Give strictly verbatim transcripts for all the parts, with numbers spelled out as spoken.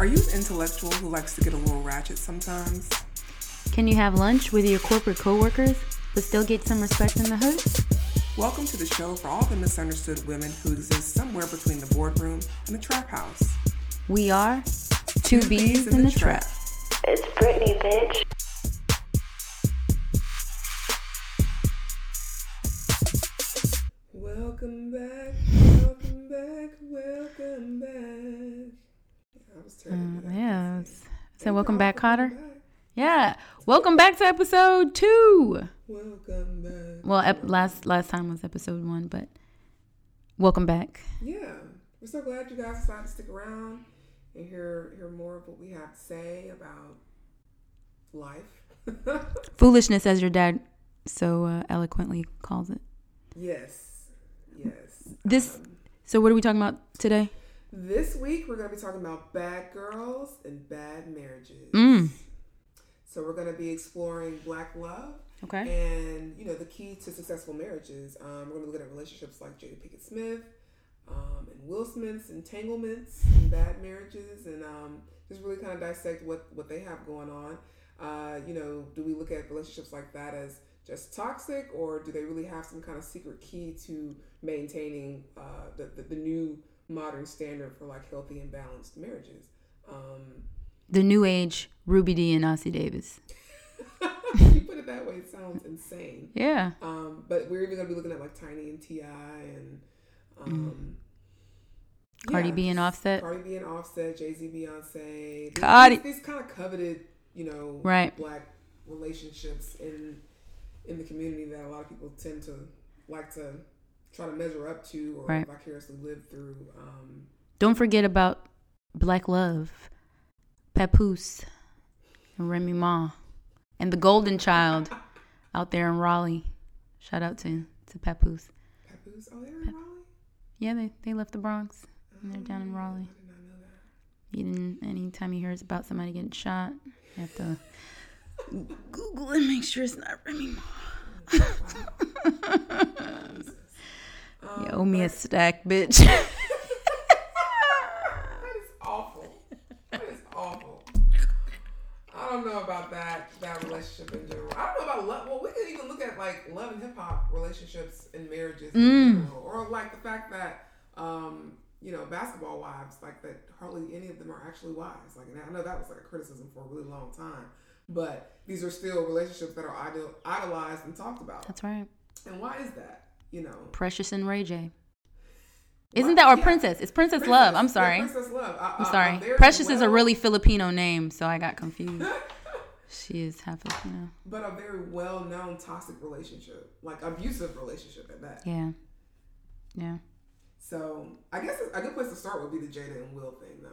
Are you an intellectual who likes to get a little ratchet sometimes? Can you have lunch with your corporate coworkers, but still get some respect in the hood? Welcome to the show for all the misunderstood women who exist somewhere between the boardroom and the trap house. We are Two, two Bees in, in the, the trap. trap. It's Britney, bitch. Welcome back, welcome back, welcome back. I was um, yeah, was, so welcome back, Cotter. Back. Yeah, welcome back to episode two. Welcome back. Well, ep- last last time was episode one, but welcome back. Yeah, we're so glad you guys decided to stick around and hear hear more of what we have to say about life. Foolishness, as your dad so uh, eloquently calls it. Yes, yes. This. Um, so, what are we talking about today? This week, we're going to be talking about bad girls and bad marriages. Mm. So we're going to be exploring Black love, okay, and, you know, the key to successful marriages. Um, we're going to look at relationships like Jada Pinkett Smith um, and Will Smith's entanglements and bad marriages, and um, just really kind of dissect what, what they have going on. Uh, you know, do we look at relationships like that as just toxic, or do they really have some kind of secret key to maintaining uh, the, the, the new modern standard for like healthy and balanced marriages? Um, the new age Ruby Dee and Ossie Davis. You put it that way, it sounds insane. Yeah. Um, but we're even gonna be looking at like Tiny and T I and um, mm. Cardi yeah, B and Offset. Cardi B and Offset, Jay-Z, Beyonce. Cardi. These, these kind of coveted, you know, right. Black relationships in in the community that a lot of people tend to like to try to measure up to or right. vicariously live through. Um, Don't forget about Black Love, Papoose, and Remy Ma, and the Golden Child out there in Raleigh. Shout out to to Papoose. Papoose? Oh, they're in Raleigh? Yeah, they, they left the Bronx, and they're down in Raleigh. I did not know that. You didn't, anytime you hear about somebody getting shot, you have to Google and make sure it's not Remy Ma. Um, you owe me a stack, bitch. That is awful. That is awful. I don't know about that that relationship in general. I don't know about love. Well, we could even look at like love and hip hop relationships and marriages, mm. in general, or like the fact that um, you know, basketball wives, like that hardly any of them are actually wives. Like, and I know that was like a criticism for a really long time, but these are still relationships that are idol- idolized and talked about. That's right. And why is that? You know, Precious and Ray J. Isn't that or yeah. Princess? It's Princess, Princess Love. I'm sorry. Yeah, Princess Love. I, I, I'm sorry. I'm Precious well. is a really Filipino name, so I got confused. She is half Filipino. But a very well-known toxic relationship, like abusive relationship at that. Yeah. Yeah. So I guess a good place to start would be the Jada and Will thing, though.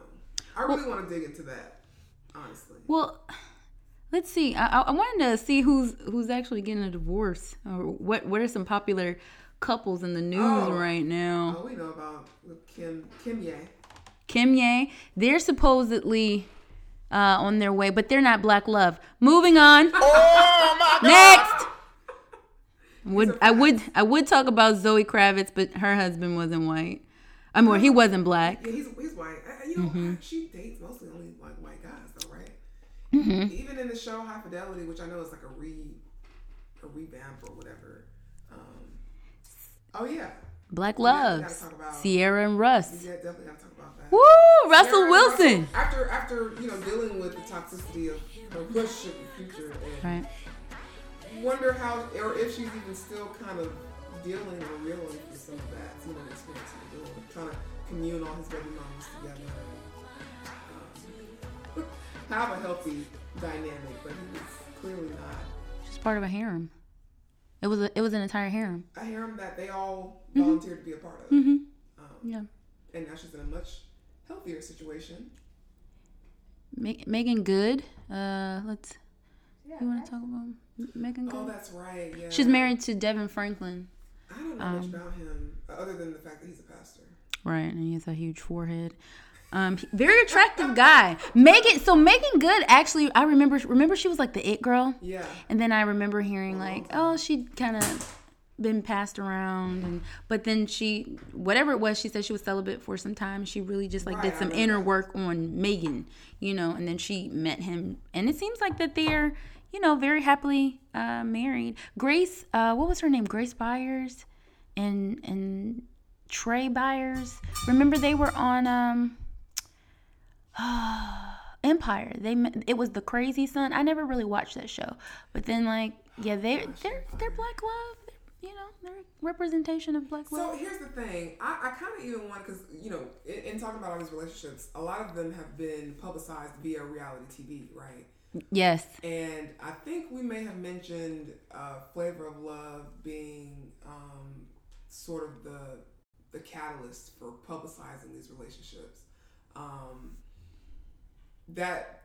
I really well, want to dig into that, honestly. Well. Let's see. I, I wanted to see who's who's actually getting a divorce, or what what are some popular couples in the news oh. right now? Oh, we know about Kim Kim Ye. Kim Ye. They're supposedly uh, on their way, but they're not Black love. Moving on. Oh my God. Next. Would I would I would talk about Zoe Kravitz, but her husband wasn't white. I mean, well, he wasn't Black. Yeah, he's he's white. I, you know, mm-hmm. she dates mostly only like white guys, though, right? Mm-hmm. Even in the show High Fidelity, which I know is like a re, a revamp or whatever. Um, oh yeah, Black Love, Ciara and Russ. Yeah, definitely gotta talk about that. Woo, Russell Ciara Wilson. Russell, after after you know dealing with the toxicity of her relationship in the future, and right. wonder how or if she's even still kind of dealing or reeling with some of that, some of the experience she's doing, trying to commune all his baby mamas together. Have a healthy dynamic, but he was clearly not. She's part of a harem. It was a, it was an entire harem. A harem that they all mm-hmm. volunteered to be a part of. Mm-hmm. Um, yeah. And now she's in a much healthier situation. Me- Megan Good. Uh, let's. Yeah, you want to talk about Megan Good? Oh, that's right. Yeah. She's married to DeVon Franklin. I don't know um, much about him, other than the fact that he's a pastor. Right, and he has a huge forehead. Um, very attractive guy. Megan, so Megan Good actually, I remember, remember she was like the it girl. Yeah. And then I remember hearing like, oh, she kind of been passed around, and but then she, whatever it was, she said she was celibate for some time. She really just like right, did some inner that. work on Megan, you know, and then she met him, and it seems like that they're, you know, very happily uh, married. Grace, uh, what was her name? Grace Byers, and and Trey Byers. Remember they were on um, oh, Empire. They it was The Crazy Son. I never really watched that show, but then like yeah, they they're they're black love. You know, their representation of black women. So here's the thing. I, I kind of even want, because, you know, in, in talking about all these relationships, a lot of them have been publicized via reality T V, right? Yes. And I think we may have mentioned uh, Flavor of Love being um, sort of the the catalyst for publicizing these relationships. Um, that...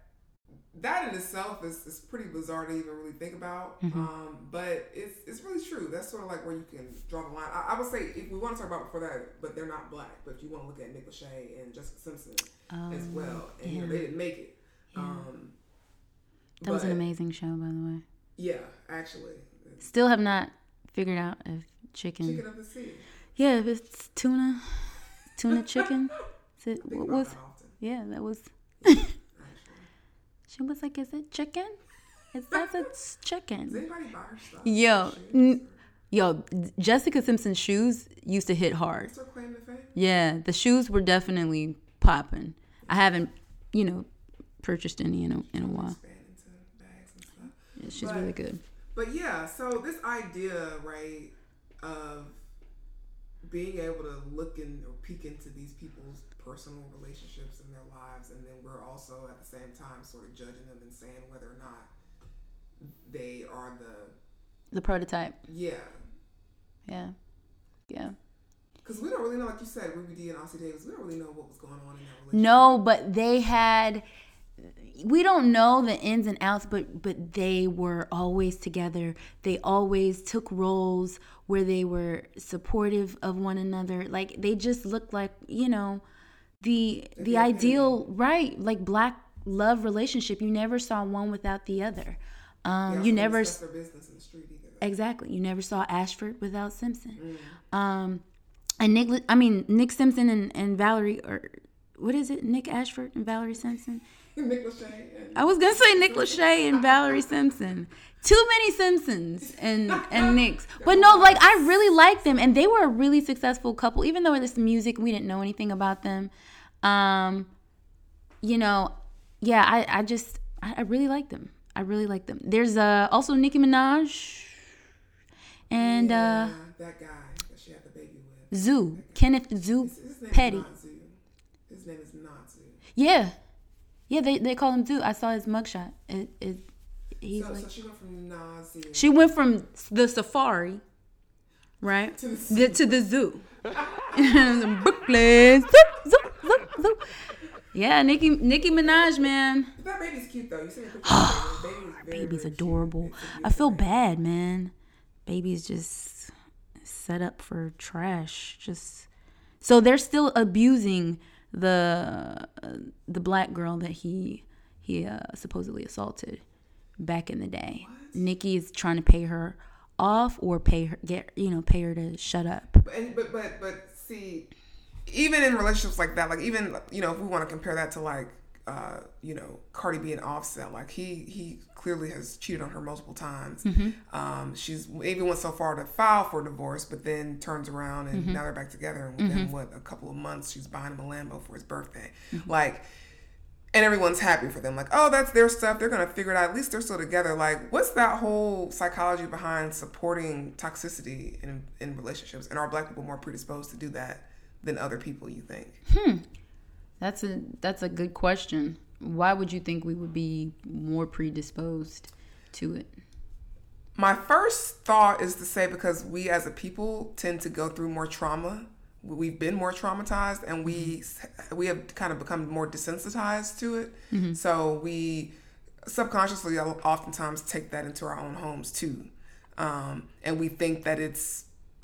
That in itself is, is pretty bizarre to even really think about, mm-hmm. um, but it's it's really true. That's sort of like where you can draw the line. I, I would say if we want to talk about before that, but they're not black. But if you want to look at Nick Lachey and Jessica Simpson oh, as well, and yeah. you know, they didn't make it. Yeah. Um, that but, was an amazing show, by the way. Yeah, actually. Still have not figured out if chicken. Chicken of the sea. Yeah, if it's tuna, tuna chicken. Is it, what was? That yeah, that was. She was like, "Is it chicken? It says it's chicken." Does anybody buy her stuff? Yo, n- yo, Jessica Simpson's shoes used to hit hard. That's her claim to fame. Yeah, the shoes were definitely popping. I haven't, you know, purchased any in a in a while. Yeah, she's but, really good. But yeah, so this idea, right, of being able to look in or peek into these people's personal relationships in their lives, and then we're also at the same time sort of judging them and saying whether or not they are the the prototype. Yeah, yeah, yeah. Because we don't really know, like you said, Ruby Dee and Ossie Davis. We don't really know what was going on in that relationship. No, but they had. We don't know the ins and outs, but but they were always together. They always took roles where they were supportive of one another. Like they just looked like, you know. The the ideal, right, like black love relationship. You never saw one without the other. Um, yeah, you never s- business in the street either. Exactly. You never saw Ashford without Simpson. Mm. Um, and Nick, I mean Nick Simpson and, and Valerie, or what is it? Nick Ashford and Valerie Simpson. Nick Lachey. And- I was gonna say Nick Lachey and Valerie Simpson. Too many Simpsons and, and Nicks. But no, like I really liked them, and they were a really successful couple. Even though this music, we didn't know anything about them. Um, you know, yeah, I, I just, I, I really like them. I really like them. There's uh, also Nicki Minaj and yeah, uh, that guy that she had the baby with. Zoo. Kenneth Zoo Petty. His, his, his name is not Zoo. Yeah. Yeah, they, they call him Zoo. I saw his mugshot. It, it, he's so, like, so she went from Nazi. She went from the safari, right, to the, the, to the zoo. Brooklyn. Zoop, zoop, zoop, zoop. Yeah, Nicki Nicki Minaj, man. That baby's cute though. You see the baby. Baby's, very, baby's very adorable. I feel bad, man. Baby's just set up for trash. Just so they're still abusing the uh, the black girl that he he uh, supposedly assaulted back in the day. What? Nikki is trying to pay her off, or pay her get you know pay her to shut up. But but but, but see, even in relationships like that, like even you know if we want to compare that to like uh, you know Cardi B and Offset, like he he clearly has cheated on her multiple times. Mm-hmm. Um, she's even went so far to file for divorce, but then turns around and mm-hmm. now they're back together. And within mm-hmm. what a couple of months, she's buying him a Lambo for his birthday, mm-hmm. like. And everyone's happy for them. Like, oh, that's their stuff. They're going to figure it out. At least they're still together. Like, what's that whole psychology behind supporting toxicity in, in relationships? And are black people more predisposed to do that than other people, you think? Hmm. That's a, that's a good question. Why would you think we would be more predisposed to it? My first thought is to say because we as a people tend to go through more trauma. We've been more traumatized, and we we have kind of become more desensitized to it. Mm-hmm. So we subconsciously oftentimes take that into our own homes too. Um, and we think that it's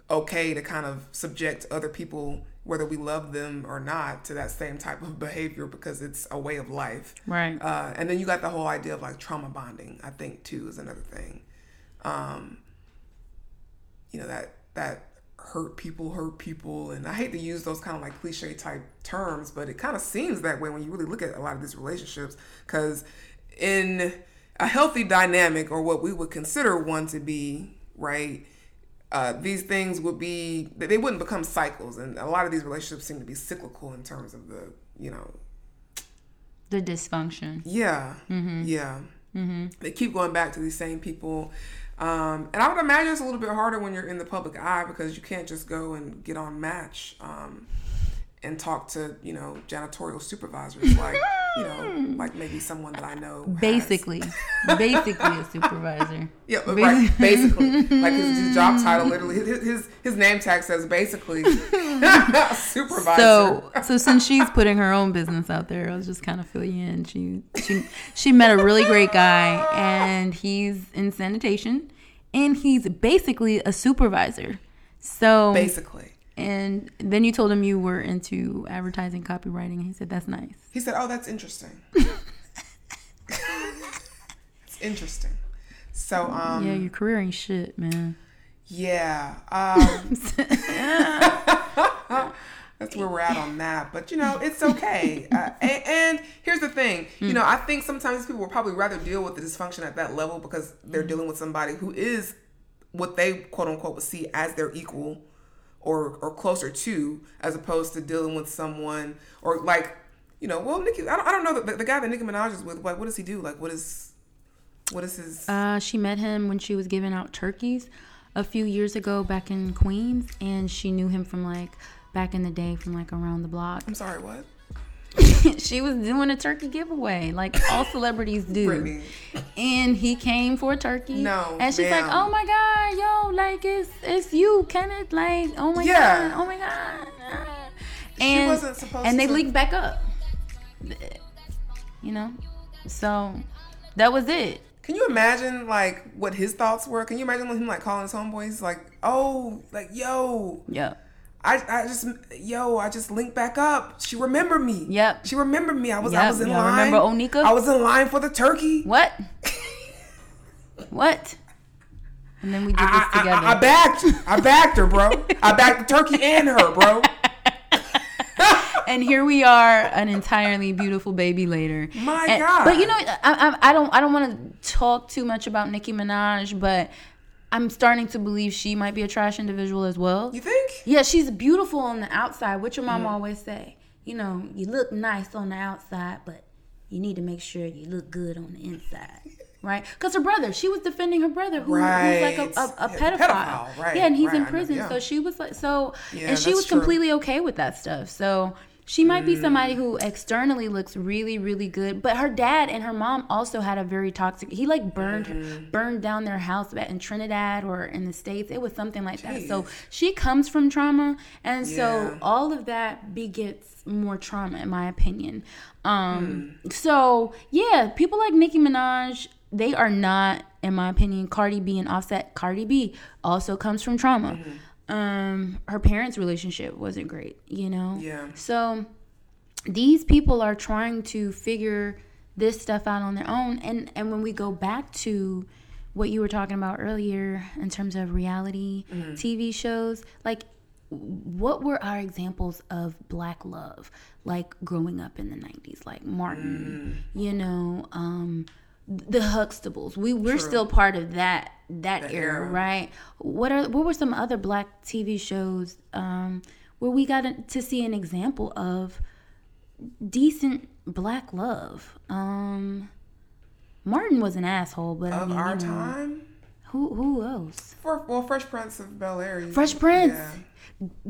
okay to kind of subject other people, whether we love them or not, to that same type of behavior because it's a way of life. Right. Uh, and then you got the whole idea of like trauma bonding, I think too, is another thing. Um, you know, that that hurt people hurt people. And I hate to use those kind of like cliche type terms, but it kind of seems that way when you really look at a lot of these relationships, because in a healthy dynamic, or what we would consider one to be, right, uh, these things would be, they wouldn't become cycles. And a lot of these relationships seem to be cyclical in terms of the, you know, the dysfunction. Yeah. Mm-hmm. Yeah. Mm-hmm. They keep going back to these same people. Um, and I would imagine it's a little bit harder when you're in the public eye, because you can't just go and get on Match um, and talk to, you know, janitorial supervisors like, you know, like maybe someone that I know. Basically. Has. Basically a supervisor. Yeah, basically. Right. Basically. Like his, his job title, literally, his, his, his name tag says basically supervisor. So, so since she's putting her own business out there, I was just kind of fill you in. She, she, she met a really great guy, and he's in sanitation, and he's basically a supervisor. So basically. And then you told him you were into advertising, copywriting, and he said, that's nice. He said, oh, that's interesting. It's interesting. So, um... yeah, your career ain't shit, man. Yeah. Um, that's where we're at on that. But, you know, it's okay. Uh, and, and here's the thing. Mm. You know, I think sometimes people would probably rather deal with the dysfunction at that level, because they're mm. dealing with somebody who is what they, quote-unquote, would see as their equal, or or closer to, as opposed to dealing with someone, or like, you know, well, Nikki, I don't, I don't know, the, the guy that Nicki Minaj is with, like, what does he do? Like, what is, what is his? Uh, she met him when she was giving out turkeys a few years ago back in Queens, and she knew him from, like, back in the day from, like, around the block. I'm sorry, what? She was doing a turkey giveaway, like all celebrities do. Brittany. And he came for a turkey. No, and she's ma'am. like, "Oh my god, yo, like it's it's you, Kenneth. Like, oh my yeah. god, oh my god." And she wasn't supposed and they to. leaked back up, you know. So that was it. Can you imagine like what his thoughts were? Can you imagine him like calling his homeboys like, "Oh, like yo, yeah." I, I just yo I just linked back up. She remembered me. Yep. She remembered me. I was yep. I was in Y'all line. Remember Onika? I was in line for the turkey. What? What? And then we did I, this together. I, I, I backed. I backed her, bro. I backed the turkey and her, bro. And here we are, an entirely beautiful baby later. My and, God. But you know, I, I, I don't I don't want to talk too much about Nicki Minaj, but I'm starting to believe she might be a trash individual as well. You think? Yeah, she's beautiful on the outside, which your mom mm. always say. You know, you look nice on the outside, but you need to make sure you look good on the inside, right? Because her brother, she was defending her brother, who right. was like a, a, a yeah, pedophile. pedophile right, yeah, and he's right, in prison, know, yeah. so she was like, so, yeah, and she was true. completely okay with that stuff. So she might mm. be somebody who externally looks really, really good, but her dad and her mom also had a very toxic. He like burned mm-hmm. her, burned down their house in Trinidad or in the States. It was something like Jeez. that. So she comes from trauma, and yeah. so all of that begets more trauma, in my opinion. Um, mm. So yeah, people like Nicki Minaj, they are not, in my opinion, Cardi B and Offset. Cardi B also comes from trauma. Mm-hmm. Um, her parents' relationship wasn't great, you know? Yeah. So these people are trying to figure this stuff out on their own. And, and when we go back to what you were talking about earlier in terms of reality mm-hmm. T V shows, like, what were our examples of black love, like, growing up in the nineties? Like, Martin, mm. you know, um... the Huxtables. We we're True. still part of that that, that era, era, right? What are what were some other black T V shows um, where we got to see an example of decent black love? Um, Martin was an asshole, but of I mean, our you know, time. Who who else? For, well, Fresh Prince of Bel-Air. Fresh Prince. Yeah.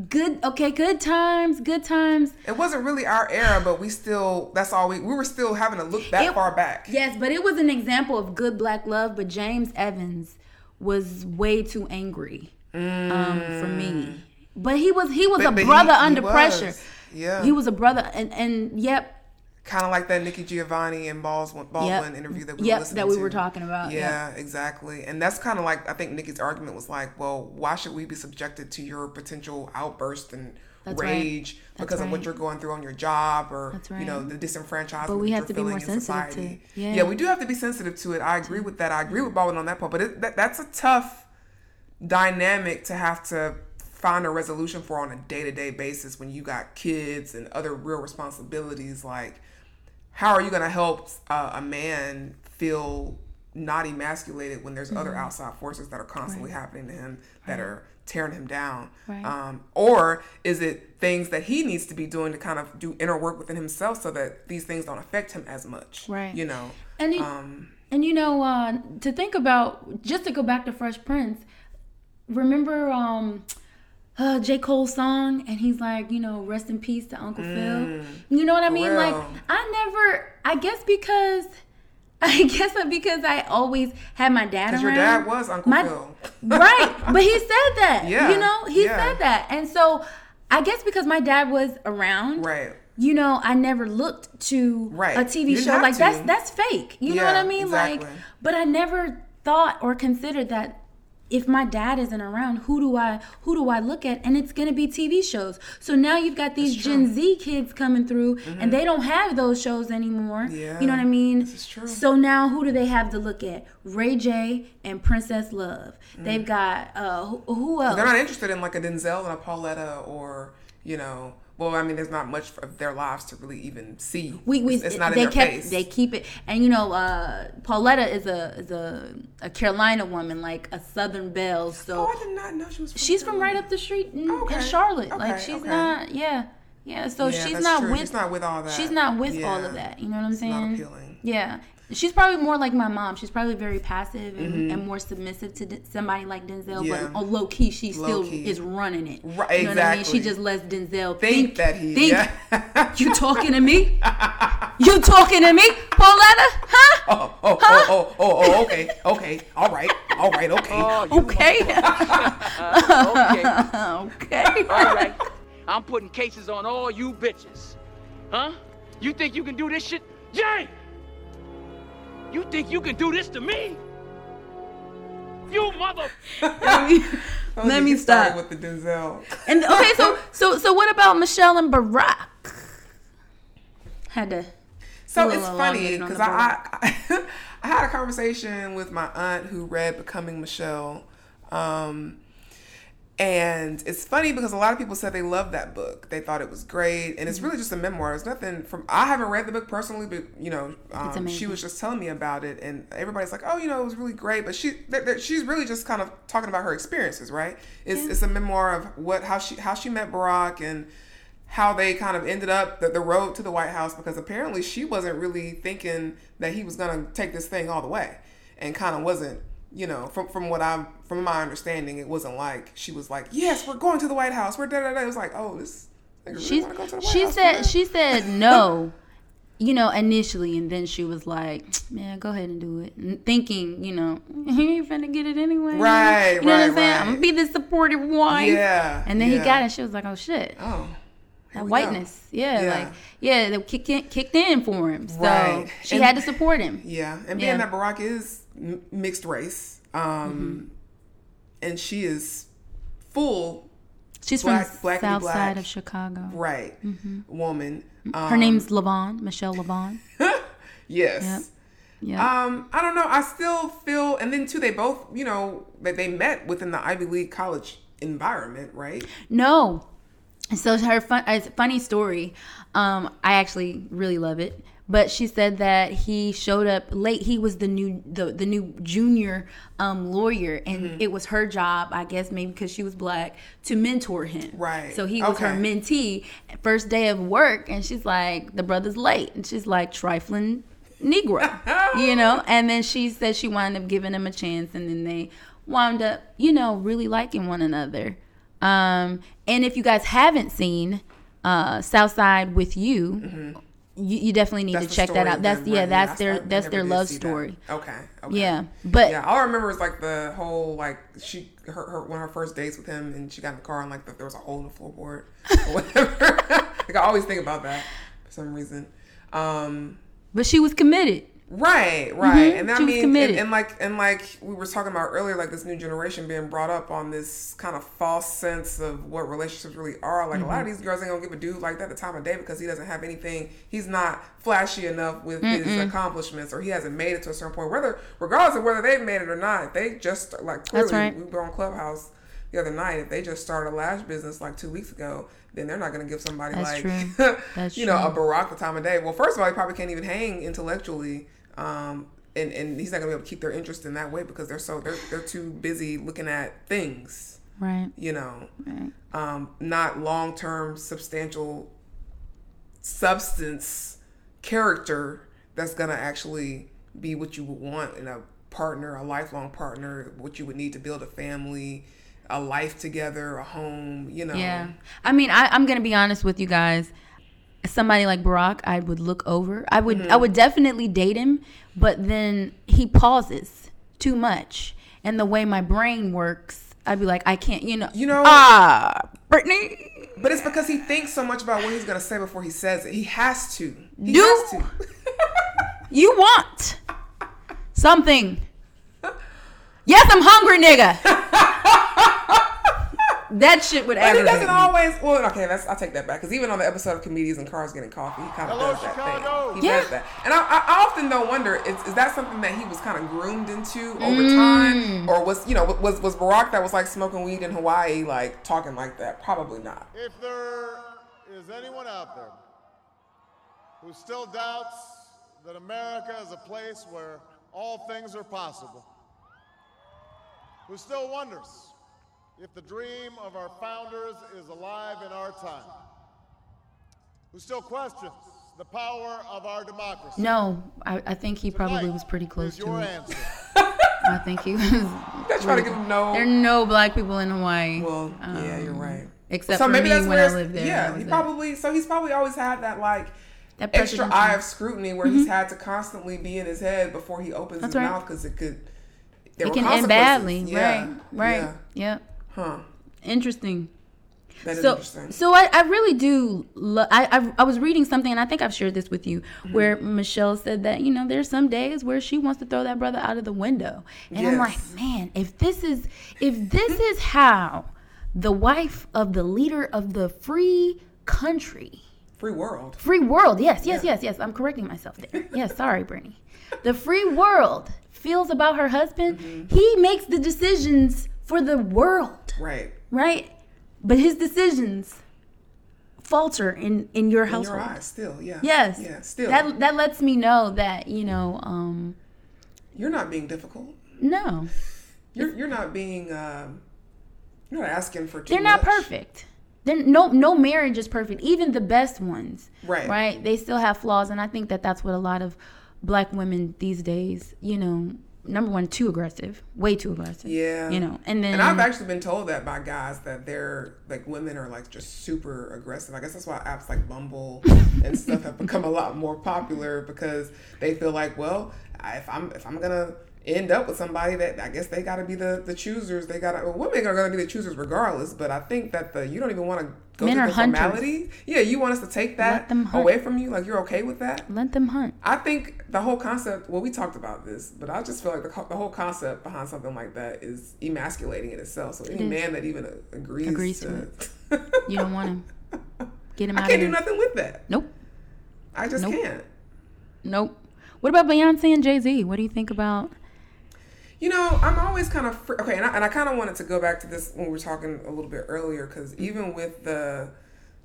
Good. Okay. Good times. Good times. It wasn't really our era, but we still. That's all we. We were still having to look that it, far back. Yes, but it was an example of good black love. But James Evans was way too angry mm. um, for me. But he was. He was but, a but brother he, under he pressure. Yeah. He was a brother, and and yep. kind of like that Nikki Giovanni and Baldwin yep. interview that we yep, were listening to. That we to. were talking about. Yeah, yep. exactly. And that's kind of like, I think Nikki's argument was like, well, why should we be subjected to your potential outburst and that's rage right. because right. of what you're going through on your job or, right. you know, the disenfranchisement but we have to be more sensitive society. To yeah. yeah, we do have to be sensitive to it. I agree with that. I agree with Baldwin on that part. But it, that, that's a tough dynamic to have to find a resolution for on a day-to-day basis when you got kids and other real responsibilities. Like, how are you going to help uh, a man feel not emasculated when there's mm-hmm. other outside forces that are constantly right. happening to him that right. are tearing him down? Right. Um, or is it things that he needs to be doing to kind of do inner work within himself so that these things don't affect him as much? Right. You know? And, he, um, and you know, uh, to think about, just to go back to Fresh Prince, remember um, uh, J. Cole's song? And he's like, you know, rest in peace to Uncle mm, Phil. You know what I mean? Real. Like, I never, I guess because... I guess because I always had my dad around. Because your dad was Uncle my, Phil. Right. But he said that. Yeah. You know, he yeah. said that. And so I guess because my dad was around. Right. You know, I never looked to right. a T V you show. Like, to. that's that's fake. You yeah, know what I mean? Exactly. Like, but I never thought or considered that if my dad isn't around, who do I who do I look at? And it's going to be T V shows. So now you've got these Gen Z kids coming through, mm-hmm. and they don't have those shows anymore. Yeah. You know what I mean? This is true. So now who do they have to look at? Ray J and Princess Love. Mm. They've got, uh, who, who else? They're not interested in like a Denzel and a Pauletta or, you know... Well, I mean, there's not much of their lives to really even see. We, we, it's, it's not they in their kept, face. They keep it. And, you know, uh, Pauletta is a is a, a Carolina woman, like a Southern belle. So oh, I did not know she was from She's Carolina. From right up the street in, okay. in Charlotte. Okay. Like, she's okay. not, yeah. Yeah, so yeah, she's not true. with. She's not with all that. She's not with yeah. all of that. You know what I'm saying? It's not appealing. Yeah. She's probably more like my mom. She's probably very passive and, mm-hmm. and more submissive to de- somebody like Denzel. Yeah. But on low key, she low still key. is running it. Right, you know exactly. What I mean? She just lets Denzel think, think that he. Think, yeah. You talking to me? You talking to me, Pauletta? Huh? Oh, oh, huh? oh, oh, oh, oh, okay, okay, all right, all right, okay, oh, okay, uh, okay, okay. All right, I'm putting cases on all you bitches, huh? You think you can do this shit, Jay? You think you can do this to me? You mother! Let me, let me stop with the Denzel. And okay, so so so what about Michelle and Barack? Had to. So it's funny because I I, I had a conversation with my aunt who read Becoming Michelle, um, and it's funny because a lot of people said they loved that book. They thought it was great, and it's mm-hmm. really just a memoir. It's nothing from. I haven't read the book personally, but you know, um, she was just telling me about it, and everybody's like, "Oh, you know, it was really great." But she th- th- she's really just kind of talking about her experiences, right? It's yeah. it's a memoir of what how she how she met Barack and. How they kind of ended up the, the road to the White House, because apparently she wasn't really thinking that he was going to take this thing all the way, and kind of wasn't, you know, from from what I'm from my understanding, it wasn't like she was like, yes, we're going to the White House, we're da da da. It was like, oh, this nigga really want to go to the White she House. She said she said no, you know, initially, and then she was like, man, go ahead and do it, and thinking, you know, he ain't finna get it anyway, right? You know right, what I'm saying? Right. I'm gonna be the supportive wife, yeah. And then yeah. he got it. She was like, oh shit, oh. That whiteness, yeah, yeah, like, yeah, they kicked in, kicked in for him, so right. she and, had to support him. Yeah, and being yeah. that Barack is m- mixed race, um, mm-hmm. and she is full, she's black, from black, South black, Side of Chicago, right? Mm-hmm. Woman. Um, Her name's LaVon, Michelle LaVon. Yes. Yep. Yep. Um, I don't know. I still feel, and then too, they both, you know, that they, they met within the Ivy League college environment, right? No. So her fun, it's a funny story. Um, I actually really love it. But she said that he showed up late. He was the new the, the new junior um, lawyer, and mm-hmm. it was her job, I guess, maybe because she was black, to mentor him. Right. So he was okay. her mentee. First day of work, and she's like, the brother's late, and she's like, trifling Negro, you know. And then she said she wound up giving him a chance, and then they wound up, you know, really liking one another. Um, and if you guys haven't seen uh, Southside with you, mm-hmm. you, you definitely need that's to check that out. That's yeah, right. that's I their that's their love story. That. Okay, okay. Yeah, but yeah, all I remember is like the whole like she her, her one of her first dates with him, and she got in the car and like the, there was a hole in the floorboard or whatever. Like I always think about that for some reason. Um, but she was committed. Right, right. Mm-hmm. And that means, and, and like and like we were talking about earlier, like this new generation being brought up on this kind of false sense of what relationships really are. Like mm-hmm. a lot of these girls ain't gonna give a dude like that the time of day because he doesn't have anything, he's not flashy enough with Mm-mm. his accomplishments, or he hasn't made it to a certain point. Whether regardless of whether they've made it or not, they just like clearly right. we were on Clubhouse the other night, if they just started a lash business like two weeks ago, then they're not going to give somebody That's like, That's you know, true. a Barack the time of day. Well, first of all, he probably can't even hang intellectually. Um, and, and he's not going to be able to keep their interest in that way because they're so, they're, they're too busy looking at things. Right. You know, right. Um, not long-term substantial substance character that's going to actually be what you would want in a partner, a lifelong partner, what you would need to build a family, a life together, a home, you know. Yeah. I mean, I, I'm going to be honest with you guys. Somebody like Barack, I would look over. I would mm-hmm. I would definitely date him, but then he pauses too much. And the way my brain works, I'd be like, I can't, you know. You know. Ah, Brittany. But it's because he thinks so much about what he's going to say before he says it. He has to. He Do has to. You want something. Yes, I'm hungry, nigga. That shit would aggravate me. But he doesn't always... Well, okay, that's, I'll take that back. Because even on the episode of Comedians in Cars Getting Coffee, he kind of Hello, does that Chicago. thing. He yeah. does that. And I, I often, though, wonder, is, is that something that he was kind of groomed into over mm. time? Or was, you know, was, was Barack that was, like, smoking weed in Hawaii, like, talking like that? Probably not. If there is anyone out there who still doubts that America is a place where all things are possible, who still wonders if the dream of our founders is alive in our time, who still questions the power of our democracy. No, I, I think he probably Tonight was pretty close to your it. Answer. I think he was. They're trying to give him no. There are no black people in Hawaii. Well, um, yeah, you're right. Except so for maybe me that's when I lived there. Yeah, he probably. It. So he's probably always had that like that extra eye of scrutiny where mm-hmm. he's had to constantly be in his head before he opens that's his right. mouth because it could. There it were can end badly. Yeah. Right. Right. Yeah. Yep. Huh. Interesting. That is so, interesting. So I, I really do. Lo- I, I I was reading something, and I think I've shared this with you, mm-hmm. where Michelle said that, you know, there's some days where she wants to throw that brother out of the window, and yes. I'm like, man, if this is if this is how the wife of the leader of the free country, free world, free world, yes, yes, yeah. yes, yes. I'm correcting myself there. Yes, sorry, Brittany. The free world feels about her husband. Mm-hmm. He makes the decisions for the world. Right. Right? But his decisions falter in, in your in household. In your eyes still, yeah. Yes. Yeah, still. That that lets me know that, you know, um, you're not being difficult. No. You're you're not being um, you're not asking for too much. They're not perfect. They're, no no marriage is perfect. Even the best ones. Right. Right? They still have flaws, and I think that that's what a lot of black women these days, you know, number one, too aggressive, way too aggressive. Yeah, you know, and then and I've actually been told that by guys that they're like women are like just super aggressive. I guess that's why apps like Bumble and stuff have become a lot more popular because they feel like, well, if I'm if I'm gonna end up with somebody, that I guess they got to be the the choosers. They got to well, women are gonna be the choosers regardless. But I think that the you don't even want to go Men through the hunters. formality. Yeah, you want us to take that away from you? Like you're okay with that? Let them hunt. I think the whole concept. Well, we talked about this, but I just feel like the, the whole concept behind something like that is emasculating in itself. So any it man that even agrees, agrees to, to it, you don't want him. Get him out. I can't of do here. nothing with that. Nope. I just nope. can't. Nope. What about Beyonce and Jay-Z? What do you think about? You know, I'm always kind of... Fr- okay, and I, and I kind of wanted to go back to this when we were talking a little bit earlier, because even with the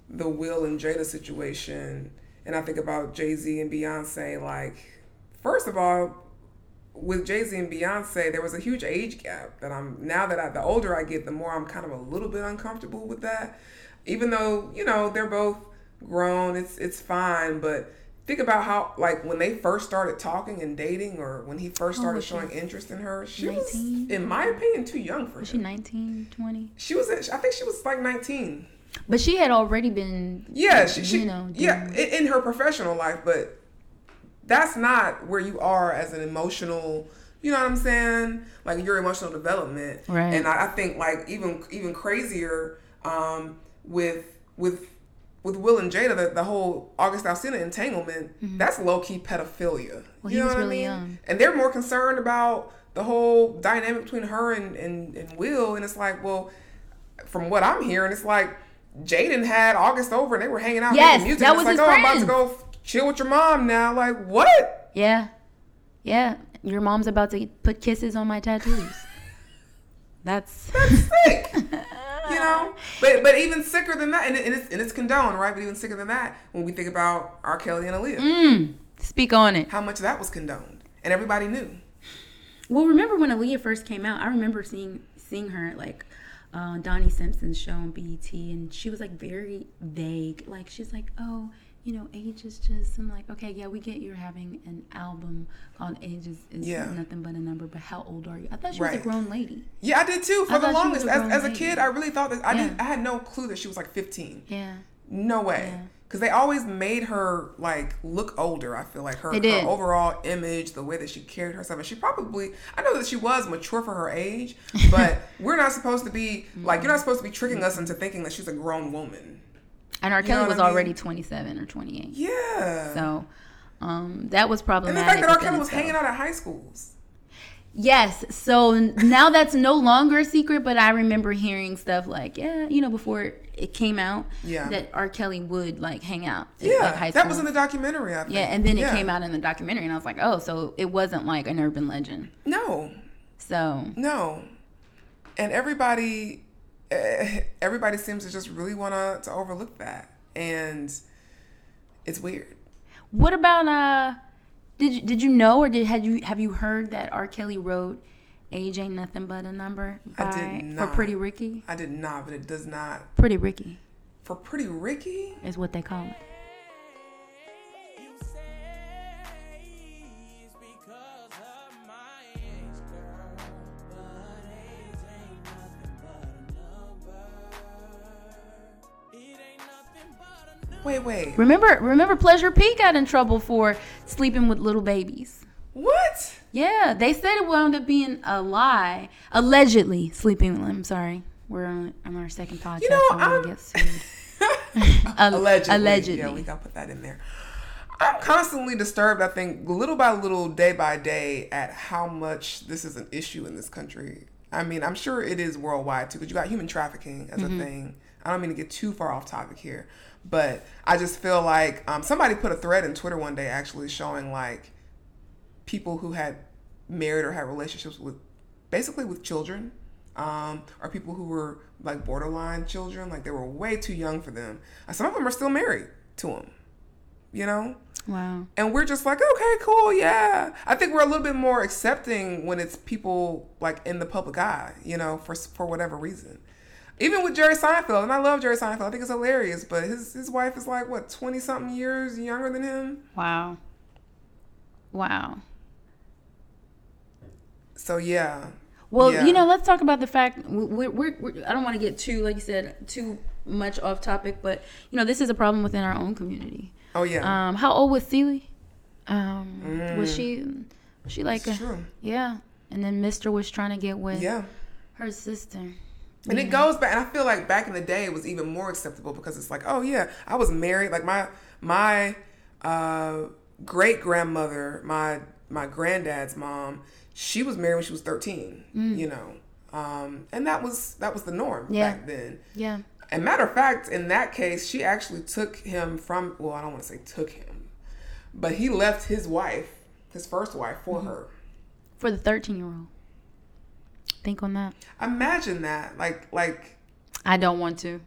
the Will and Jada situation, and I think about Jay-Z and Beyonce, like, first of all, with Jay-Z and Beyonce, there was a huge age gap that I'm... Now that I, the older I get, the more I'm kind of a little bit uncomfortable with that. Even though, you know, they're both grown, it's it's fine, but... Think about how, like, when they first started talking and dating, or when he first started oh, showing interest in her, she nineteen was, in my opinion, too young for was him. Was she nineteen, twenty? She was, I think she was, like, nineteen. But she had already been, yeah, she, she, you know. Yeah, in, in her professional life, but that's not where you are as an emotional, you know what I'm saying? Like, your emotional development. Right. And I, I think, like, even even crazier um, with with... with Will and Jada, the, the whole August Alsina entanglement, mm-hmm. that's low-key pedophilia. Well, you he know was what really I mean? Young. And they're more concerned about the whole dynamic between her and, and, and Will. And it's like, well, from what I'm hearing, it's like Jaden had August over and they were hanging out yes, making music. That was it's his like, friend. Oh, I'm about to go chill with your mom now. Like, what? Yeah. Yeah. Your mom's about to put kisses on my tattoos. That's... That's sick. You know? But but even sicker than that, and, it, and, it's, and it's condoned, right? But even sicker than that, when we think about R. Kelly and Aaliyah. Mm, speak on it. How much that was condoned. And everybody knew. Well, remember when Aaliyah first came out, I remember seeing seeing her at like uh, Donnie Simpson's show on B E T, and she was like very vague. Like she's like, oh, you know, age is just, I'm like, okay, yeah, we get you're having an album called Age is, is yeah. nothing but a number, but how old are you? I thought she right. was a grown lady. Yeah, I did too, for I the longest. A as, as a kid, I really thought that, I yeah. didn't, I had no clue that she was like fifteen. Yeah. No way. Yeah. Because they always made her, like, look older, I feel like. Her, her overall image, the way that she carried herself. And she probably, I know that she was mature for her age, but we're not supposed to be, like, you're not supposed to be tricking us into thinking that she's a grown woman. And R. Kelly was I mean? already twenty-seven or twenty-eight. Yeah. So, um, that was problematic. And the fact that R. Kelly was hanging out at high schools. Yes, so now that's no longer a secret, but I remember hearing stuff like, yeah, you know, before it came out, yeah. that R. Kelly would, like, hang out at, yeah, like, high school. That was in the documentary, I think. Yeah, and then it yeah. came out in the documentary, and I was like, oh, so it wasn't, like, an urban legend. No. So. No. And everybody, everybody seems to just really want to overlook that, and it's weird. What about, uh... Did you, did you know or did had you have you heard that R. Kelly wrote Age Ain't Nothing But a Number by, I did not. for Pretty Ricky? I did not, but it does not. Pretty Ricky. For Pretty Ricky? Is what they call it. Wait, wait. Remember, remember Pleasure P got in trouble for sleeping with little babies. What? Yeah, they said it wound up being a lie. Allegedly sleeping with, I'm sorry. We're on, on our second podcast. You know, so I'm going to get sued. Allegedly. Allegedly. Yeah, we got to put that in there. I'm constantly disturbed, I think, little by little, day by day, at how much this is an issue in this country. I mean, I'm sure it is worldwide, too, because you got human trafficking as mm-hmm. a thing. I don't mean to get too far off topic here, but I just feel like um, somebody put a thread in Twitter one day actually showing like people who had married or had relationships with basically with children um, or people who were like borderline children, like they were way too young for them. Some of them are still married to them, you know? Wow. And we're just like, okay, cool, yeah. I think we're a little bit more accepting when it's people like in the public eye, you know, for for whatever reason. Even with Jerry Seinfeld, and I love Jerry Seinfeld. I think it's hilarious, but his, his wife is like, what, twenty-something years younger than him? Wow. Wow. So, yeah. Well, yeah. you know, let's talk about the fact, we're, we're, we're, I don't want to get too, like you said, too much off topic, but, you know, this is a problem within our own community. Oh, yeah. Um, how old was Celie? Um, mm. Was she, was she like, a, true. yeah. And then Mister was trying to get with yeah. her sister. And yeah. it goes back, and I feel like back in the day it was even more acceptable because it's like, oh yeah, I was married. Like my my uh, great grandmother, my my granddad's mom, she was married when she was thirteen. Mm. You know, um, and that was that was the norm yeah. back then. Yeah. And matter of fact, in that case, she actually took him from. Well, I don't want to say took him, but he left his wife, his first wife, for mm-hmm. her, for the thirteen-year-old. Think on that. Imagine that. Like, like. I don't want to.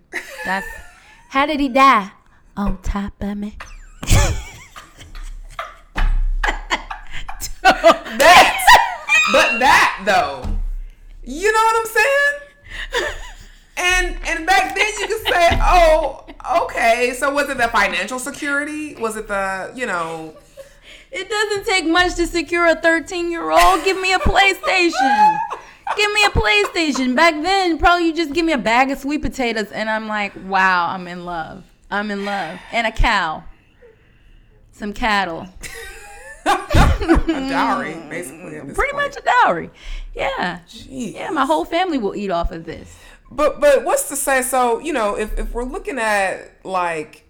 That's. How did he die? On top of me. that. But that, though. You know what I'm saying? And and back then you could say, oh, okay. So was it the financial security? Was it the, you know. It doesn't take much to secure a thirteen-year-old. Give me a PlayStation. Give me a PlayStation. Back then, probably you just give me a bag of sweet potatoes, and I'm like, wow, I'm in love. I'm in love. And a cow. Some cattle. A dowry, basically. At this Pretty point. much a dowry. Yeah. Jeez. Yeah, my whole family will eat off of this. But but what's to say, so, you know, if, if we're looking at, like,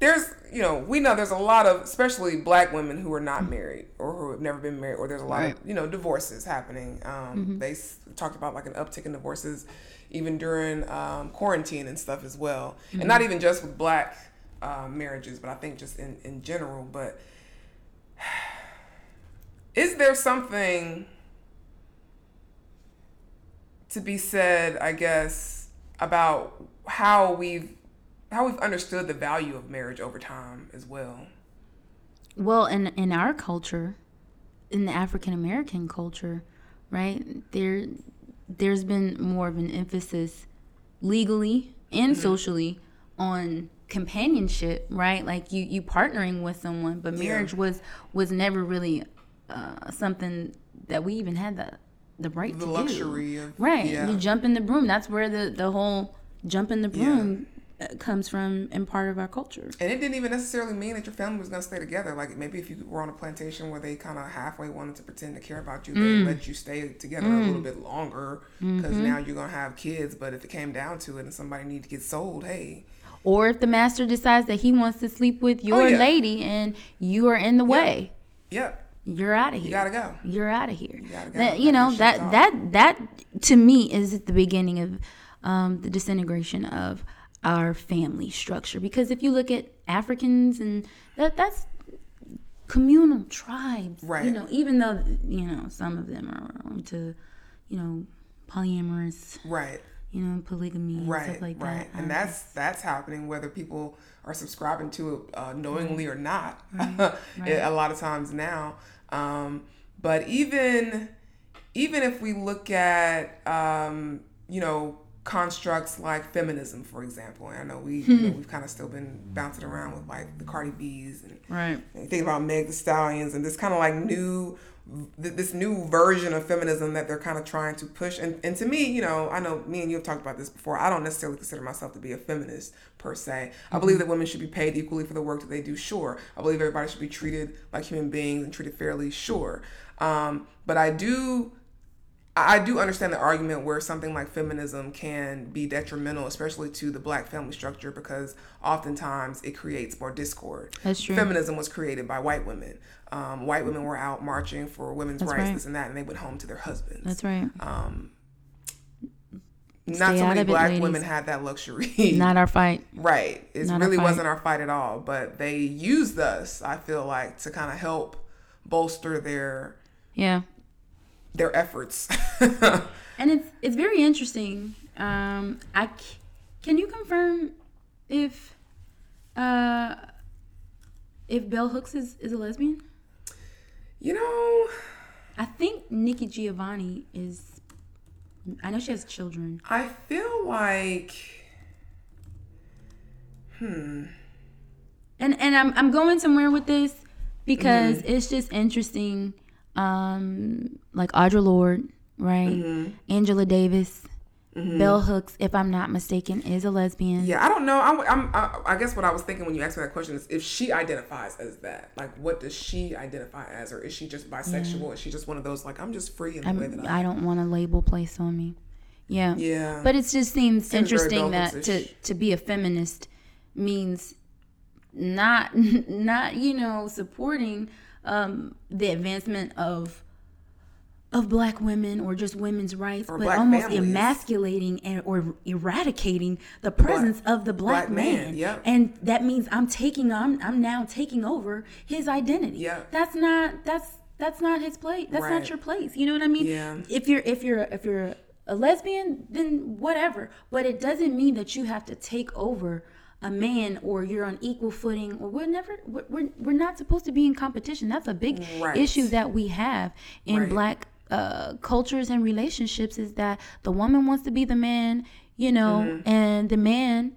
there's, you know, we know there's a lot of, especially black women who are not mm-hmm. married or who have never been married, or there's a lot right. of, you know, divorces happening. Um, mm-hmm. They talked about like an uptick in divorces even during um, quarantine and stuff as well. Mm-hmm. And not even just with black uh, marriages, but I think just in, in general. But is there something to be said, I guess, about how we've how we've understood the value of marriage over time as well? Well, in in our culture, in the African American culture, right, there there's been more of an emphasis legally and mm-hmm. socially on companionship, right? Like you you partnering with someone, but marriage yeah. was was never really uh, something that we even had the the right the to luxury do. Of, right. Yeah. You jump in the broom. That's where the, the whole jump in the broom yeah. comes from and part of our culture. And it didn't even necessarily mean that your family was going to stay together. Like maybe if you were on a plantation where they kind of halfway wanted to pretend to care about you, mm. they let you stay together mm. a little bit longer because mm-hmm. now you're going to have kids. But if it came down to it and somebody needed to get sold, hey. Or if the master decides that he wants to sleep with your oh, yeah. lady and you are in the yeah. way. Yep. Yeah. You're out of here. You gotta go. You're out of here. You gotta go. That, you know, that, that, that to me is the beginning of um, the disintegration of our family structure. Because if you look at Africans and that, that's communal tribes. Right. You know, even though, you know, some of them are into, you know, polyamorous. Right. You know, polygamy and right, stuff like that. Right, and that's that's happening whether people are subscribing to it uh, knowingly right. or not. Right, right. A lot of times now, um, but even even if we look at um, you know constructs like feminism, for example, and I know we you know, we've kind of still been bouncing around with like the Cardi B's and, right. and think about Meg Thee Stallions and this kind of like new. this new version of feminism that they're kind of trying to push. And, and to me, you know, I know me and you have talked about this before. I don't necessarily consider myself to be a feminist per se. I believe that women should be paid equally for the work that they do. Sure. I believe everybody should be treated like human beings and treated fairly. Sure. Um, but I do, I do understand the argument where something like feminism can be detrimental, especially to the black family structure, because oftentimes it creates more discord. That's true. Feminism was created by white women. Um, white women were out marching for women's That's rights, right. this and that, and they went home to their husbands. That's right. Um, not so many black it, women had that luxury. Not our fight. Right. It not really wasn't our fight at all, but they used us, I feel like, to kind of help bolster their... yeah. their efforts. And it's it's very interesting. Um, I c- can you confirm if uh, if bell hooks is, is a lesbian? You know, I think Nikki Giovanni is. I know she has children. I feel like, hmm. And and I'm I'm going somewhere with this because mm-hmm. it's just interesting. Um, like Audre Lorde, right? Mm-hmm. Angela Davis, mm-hmm. bell hooks, if I'm not mistaken, is a lesbian. Yeah, I don't know. I, I'm, I, I guess what I was thinking when you asked me that question is if she identifies as that, like what does she identify as? Or is she just bisexual? Yeah. Is she just one of those, like, I'm just free in the I'm, way that I... I don't want a label placed on me. Yeah. Yeah. But it just seems it's interesting that to, to be a feminist means not, not you know, supporting... Um, the advancement of of black women or just women's rights, or but almost families. Emasculating and or eradicating the presence black, of the black, black man. man. Yep. And that means I'm taking I'm I'm now taking over his identity. Yep. That's not that's that's not his place. That's right. Not your place. You know what I mean? Yeah. If you're if you're if you're a lesbian, then whatever. But it doesn't mean that you have to take over a man, or you're on equal footing, or we're never we're we're not supposed to be in competition. That's a big right. issue that we have in right. black uh, cultures and relationships. Is that the woman wants to be the man, you know, mm-hmm. and the man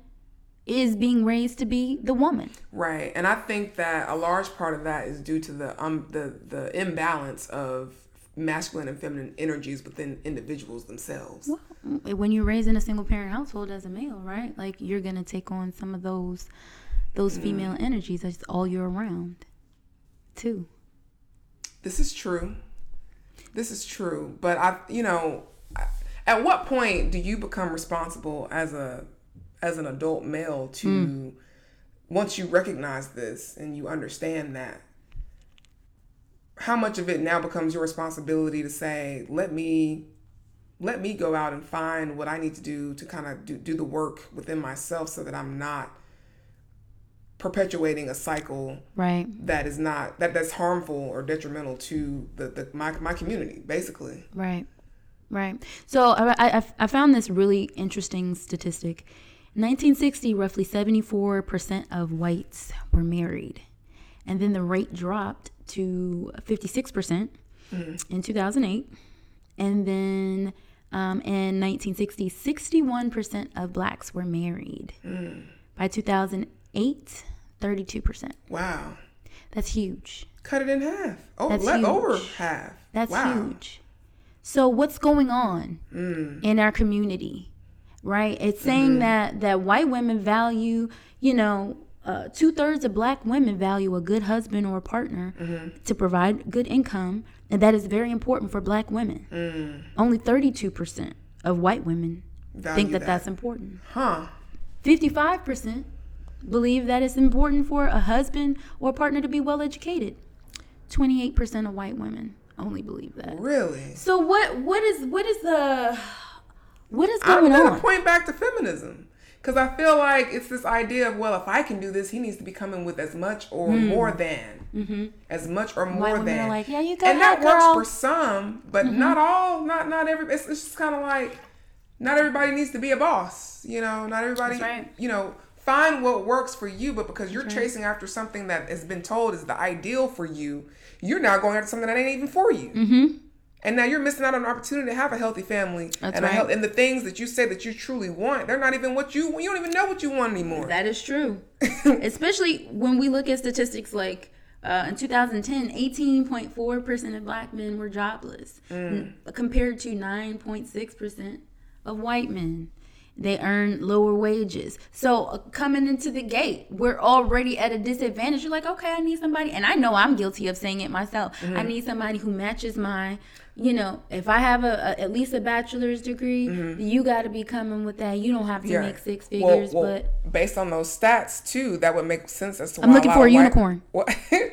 is being raised to be the woman. Right, and I think that a large part of that is due to the um the the imbalance of masculine and feminine energies within individuals themselves. Well, when you're raised in a single parent household as a male, right? Like you're gonna take on some of those those mm. female energies that's all year around too. This is true. This is true. But I, you know, at what point do you become responsible as a as an adult male to mm. once you recognize this and you understand that, how much of it now becomes your responsibility to say, let me let me go out and find what I need to do to kind of do, do the work within myself so that I'm not perpetuating a cycle right. that is not that that's harmful or detrimental to the, the my my community, basically. Right, right. So I, I I found this really interesting statistic. In nineteen sixty, roughly seventy-four percent of whites were married, and then the rate dropped to fifty-six percent mm-hmm. in two thousand eight, and then um, in nineteen sixty, sixty-one percent of blacks were married. Mm. By two thousand eight. thirty-two percent. Wow. That's huge. Cut it in half. Oh, that's let huge. Over half. That's wow. huge. So what's going on mm. in our community, right? It's saying mm-hmm. that, that white women value, you know, uh, two-thirds of black women value a good husband or a partner mm-hmm. to provide good income, and that is very important for black women. Mm. Only thirty-two percent of white women value think that, that that's important. Huh. fifty-five percent believe that it's important for a husband or partner to be well-educated. twenty-eight percent of white women only believe that. Really? So what? What is what is the what is going on? I'm gonna point back to feminism because I feel like it's this idea of, well, if I can do this, he needs to be coming with as much or mm. more than mm-hmm. as much or more white women than. Are like, yeah, you got and that, that girl. Works for some, but mm-hmm. not all. Not not every. It's, it's just kind of like not everybody needs to be a boss. You know, not everybody. That's right. You know. Find what works for you, but because you're right. chasing after something that has been told is the ideal for you, you're now going after something that ain't even for you. Mm-hmm. And now you're missing out on an opportunity to have a healthy family. That's and right. Health, and the things that you say that you truly want, they're not even what you want. You don't even know what you want anymore. That is true. Especially when we look at statistics like uh, in two thousand ten, eighteen point four percent of black men were jobless mm. compared to nine point six percent of white men. They earn lower wages. So uh, coming into the gate, we're already at a disadvantage. You're like, okay, I need somebody. And I know I'm guilty of saying it myself. Mm-hmm. I need somebody who matches my, you know, if I have a, a at least a bachelor's degree, mm-hmm. you got to be coming with that. You don't have to yeah. make six figures. Well, well, but based on those stats, too, that would make sense as to why I'm looking for a unicorn. Well,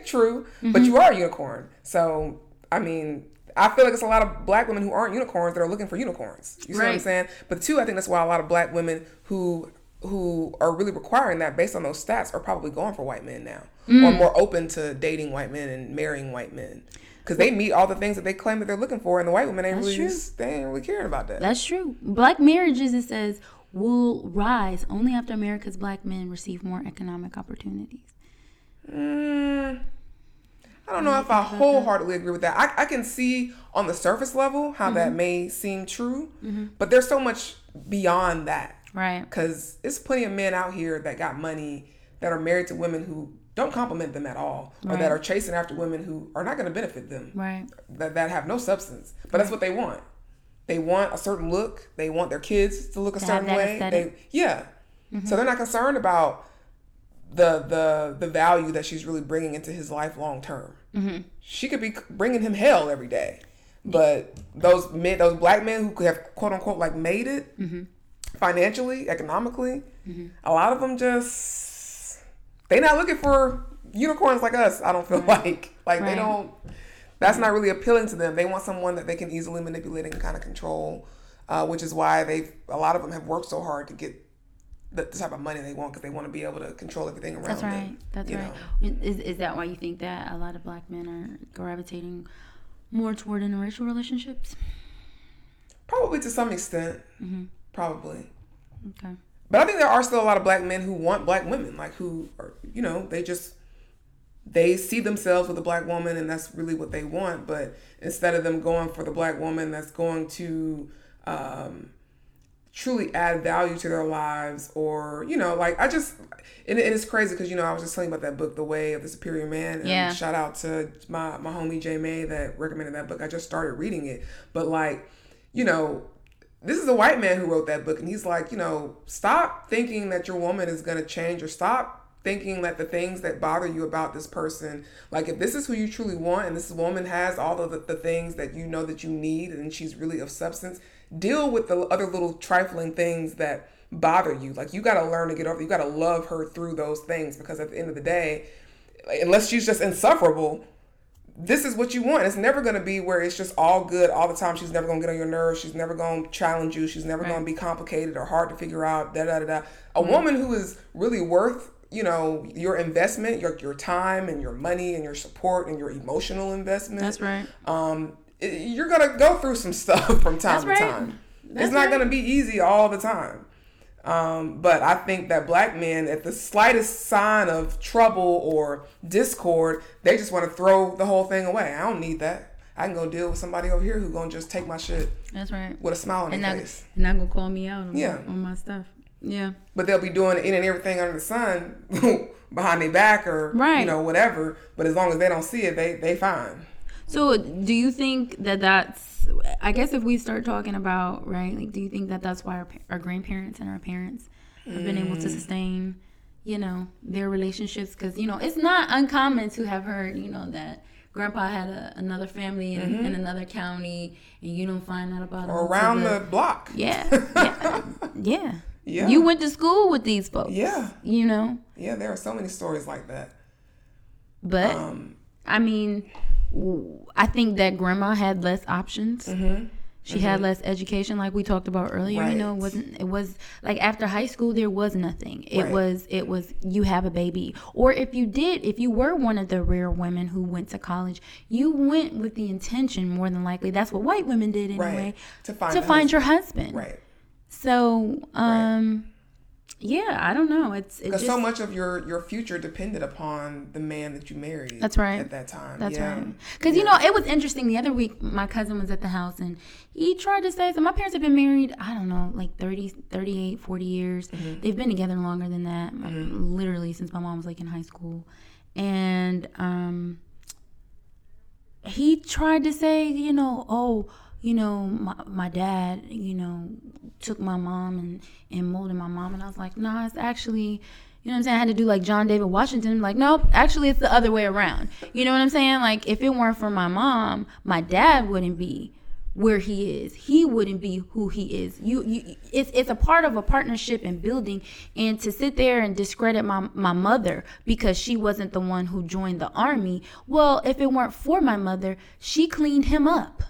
true. Mm-hmm. But you are a unicorn. So, I mean... I feel like it's a lot of black women who aren't unicorns that are looking for unicorns. You see right. what I'm saying? But two, I think that's why a lot of black women who who are really requiring that based on those stats are probably going for white men now. Mm. Or more open to dating white men and marrying white men. Because they meet all the things that they claim that they're looking for, and the white women ain't, really, they ain't really caring about that. That's true. Black marriages, it says, will rise only after America's black men receive more economic opportunities. Mm. I don't know if I wholeheartedly agree with that. I, I can see on the surface level how mm-hmm. that may seem true, mm-hmm. but there's so much beyond that. Right. Because there's plenty of men out here that got money that are married to women who don't compliment them at all, right. or that are chasing after women who are not going to benefit them, right? that, that have no substance. But that's what they want. They want a certain look. They want their kids to look a to certain way. They, yeah. Mm-hmm. So they're not concerned about the the the value that she's really bringing into his life long term. Mm-hmm. She could be bringing him hell every day, but those men, those black men who could have quote unquote like made it mm-hmm. financially, economically, mm-hmm. a lot of them just they not looking for unicorns like us. I don't feel right. like like right. they don't. That's right. not really appealing to them. They want someone that they can easily manipulate and kind of control, uh, which is why they a lot of them have worked so hard to get the type of money they want because they want to be able to control everything around them. That's right. Them, That's right. Know. Is is that why you think that a lot of black men are gravitating more toward interracial relationships? Probably to some extent. Mm-hmm. Probably. Okay. But I think there are still a lot of black men who want black women, like who are, you know, they just, they see themselves with a black woman and that's really what they want. But instead of them going for the black woman that's going to, um, truly add value to their lives or, you know, like I just, and, and it's crazy because, you know, I was just telling you about that book, The Way of the Superior Man. And yeah. shout out to my, my homie Jay May that recommended that book. I just started reading it. But like, you know, this is a white man who wrote that book and he's like, you know, stop thinking that your woman is going to change or stop thinking that the things that bother you about this person, like if this is who you truly want and this woman has all of the, the things that you know that you need and she's really of substance, deal with the other little trifling things that bother you. Like, you got to learn to get over, you got to love her through those things, because at the end of the day, unless she's just insufferable, this is what you want. It's never going to be where it's just all good all the time. She's never going to get on your nerves. She's never going to challenge you. She's never right. going to be complicated or hard to figure out. Da da da. da. A mm-hmm. woman who is really worth, you know, your investment, your your time and your money and your support and your emotional investment. That's right. Um, it, you're going to go through some stuff from time That's to right. time. That's it's not right. going to be easy all the time. Um, but I think that black men, at the slightest sign of trouble or discord, they just want to throw the whole thing away. I don't need that. I can go deal with somebody over here who's going to just take my shit. That's right. With a smile on and their not, face. And not going to call me out on, yeah. my, on my stuff. Yeah. But they'll be doing it and everything under the sun behind their back or, right. you know, whatever. But as long as they don't see it, they, they fine. So do you think that that's, I guess if we start talking about, right, like, do you think that that's why our, our grandparents and our parents have mm. been able to sustain, you know, their relationships? Because, you know, it's not uncommon to have heard, you know, that grandpa had a, another family in, mm-hmm. in another county, and you don't find out about it. Or around the, the block. Yeah. Yeah. yeah. Yeah. You went to school with these folks. Yeah. You know? Yeah, there are so many stories like that. But, um, I mean... I think that grandma had less options. Mm-hmm. She mm-hmm. had less education, like we talked about earlier. Right. You know, it wasn't it was like after high school there was nothing. It right. was it was you have a baby, or if you did, if you were one of the rare women who went to college, you went with the intention, more than likely. That's what white women did anyway. Right. To find to find husband. your husband. Right. So, um, right. yeah, I don't know. It's because it so much of your, your future depended upon the man that you married. That's right. At that time. That's yeah. right. Because, yeah. you know, it was interesting. The other week, my cousin was at the house, and he tried to say, so my parents have been married, I don't know, like thirty, thirty-eight, forty years. Mm-hmm. They've been together longer than that, mm-hmm. literally since my mom was, like, in high school. And um, he tried to say, you know, oh, you know, my, my dad, you know, took my mom and, and molded my mom. And I was like, no, nah, it's actually, you know what I'm saying? I had to do like John David Washington. Like, no, actually, it's the other way around. You know what I'm saying? Like, if it weren't for my mom, my dad wouldn't be where he is. He wouldn't be who he is. You, you it's it's a part of a partnership and building. And to sit there and discredit my, my mother because she wasn't the one who joined the army. Well, if it weren't for my mother, she cleaned him up.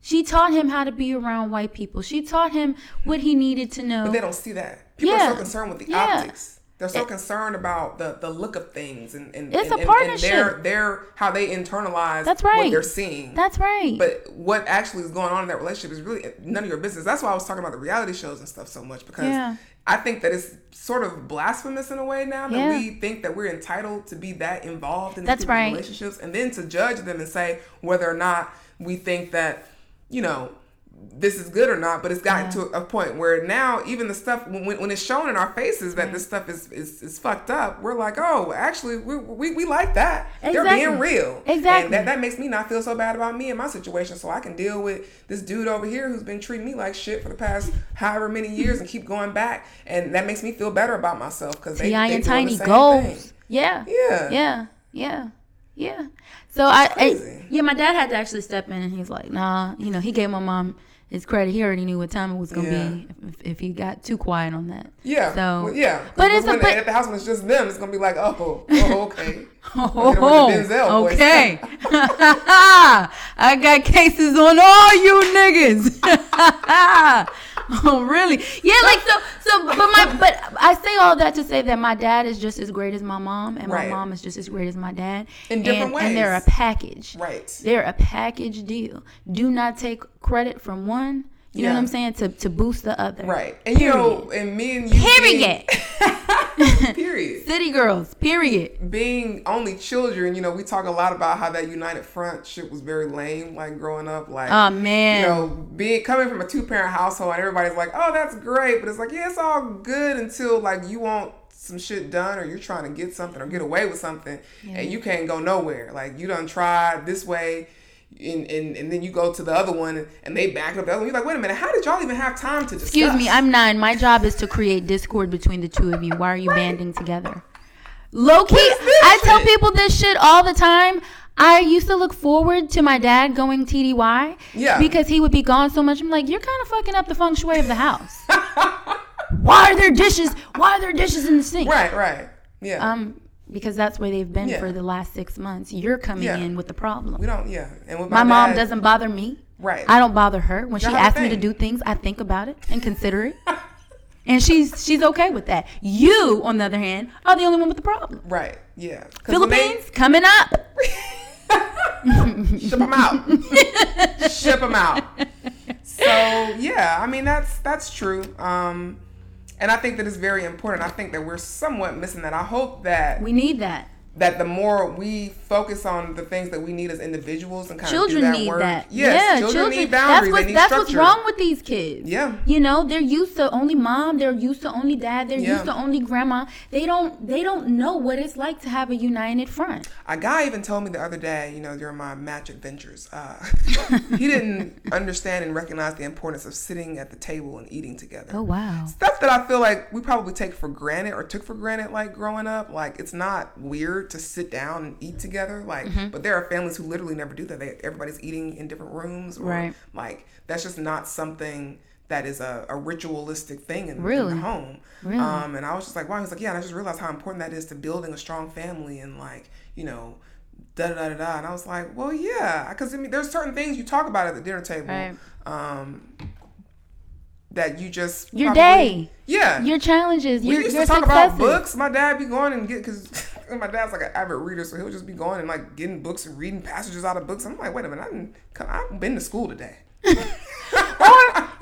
She taught him how to be around white people. She taught him what he needed to know. But they don't see that. People yeah. are so concerned with the yeah. optics. They're so it, concerned about the, the look of things and, and, it's and, a partnership. and, and their, their, how they internalize That's right. what they're seeing. That's right. But what actually is going on in that relationship is really none of your business. That's why I was talking about the reality shows and stuff so much, because yeah. I think that it's sort of blasphemous in a way now that yeah. we think that we're entitled to be that involved in That's people's right. relationships, and then to judge them and say whether or not we think that, you know, this is good or not. But it's gotten yeah. to a point where now even the stuff, when when it's shown in our faces that right. this stuff is, is is fucked up, we're like, oh, actually, we we, we like that. Exactly. They're being real. Exactly. And that, that makes me not feel so bad about me and my situation, so I can deal with this dude over here who's been treating me like shit for the past however many years and keep going back. And that makes me feel better about myself because they, T I and Tiny goals. Yeah. Yeah. Yeah. Yeah. Yeah. So I, I, yeah, my dad had to actually step in, and he's like, nah, you know, he gave my mom his credit. He already knew what time it was going to yeah. be if, if he got too quiet on that. Yeah. So, well, yeah. But it's when a, but, at the house when it's just them, it's going to be like, oh, oh okay. oh, Denzel, okay. I got cases on all you niggas. Oh, really? Yeah, like, so, so, but my, but I say all that to say that my dad is just as great as my mom, and right. my mom is just as great as my dad. In different and, ways. And they're a package. Right. They're a package deal. Do not take credit from one, you yeah. know what I'm saying, to, to boost the other. Right. And, period. You know, and me and you. Period. Being, period. City girls, period. Being only children, you know, we talk a lot about how that United Front shit was very lame, like, growing up. Like, oh, man. You know, being, coming from a two-parent household, and everybody's like, oh, that's great. But it's like, yeah, it's all good until, like, you want some shit done, or you're trying to get something or get away with something, yeah. and you can't go nowhere. Like, you done tried this way. And, and and then you go to the other one and they back up the other one. You're like, wait a minute, how did y'all even have time to discuss? Excuse me, I'm nine. My job is to create discord between the two of you. Why are you right. banding together? Low key, I shit? tell people this shit all the time. I used to look forward to my dad going T D Y yeah. because he would be gone so much. I'm like, you're kind of fucking up the feng shui of the house. Why are there dishes? Why are there dishes in the sink? Right, right. Yeah. Um, because that's where they've been yeah. for the last six months. You're coming yeah. in with the problem. We don't, yeah. And with my, my mom dad, doesn't bother me. Right. I don't bother her. When You're she asks me to do things, I think about it and consider it. And she's she's okay with that. You, on the other hand, are the only one with the problem. Right, yeah. Philippines, they... coming up. Ship them out. Ship them out. So, yeah, I mean, that's that's true. Um, and I think that it's very important. I think that we're somewhat missing that. I hope that... We need that. That the more we focus on the things that we need as individuals and kind children of do that work. That. Yes, yeah, children, children need boundaries. That's, what, they need that's what's wrong with these kids. Yeah. You know, they're used to only mom. They're used to only dad. They're yeah. used to only grandma. They don't They don't know what it's like to have a united front. A guy even told me the other day, you know, during my match adventures, uh, he didn't understand and recognize the importance of sitting at the table and eating together. Oh, wow. Stuff that I feel like we probably take for granted or took for granted, like, growing up. Like, it's not weird to sit down and eat together, like, mm-hmm. but there are families who literally never do that. They, everybody's eating in different rooms, or right. like that's just not something that is a, a ritualistic thing in, really? in the home. Really? Um, and I was just like, wow. He was like, yeah. And I just realized how important that is to building a strong family, and like, you know, da da da da. And I was like, well, yeah, because I mean, there's certain things you talk about at the dinner table. Right. Um, that you just your probably, day, yeah, your challenges. We your, used to your talk successes. About books. My dad be going and get because. And my dad's like an avid reader, so he'll just be going and like getting books and reading passages out of books. I'm like, wait a minute, I didn't come, I've been to school today. Or,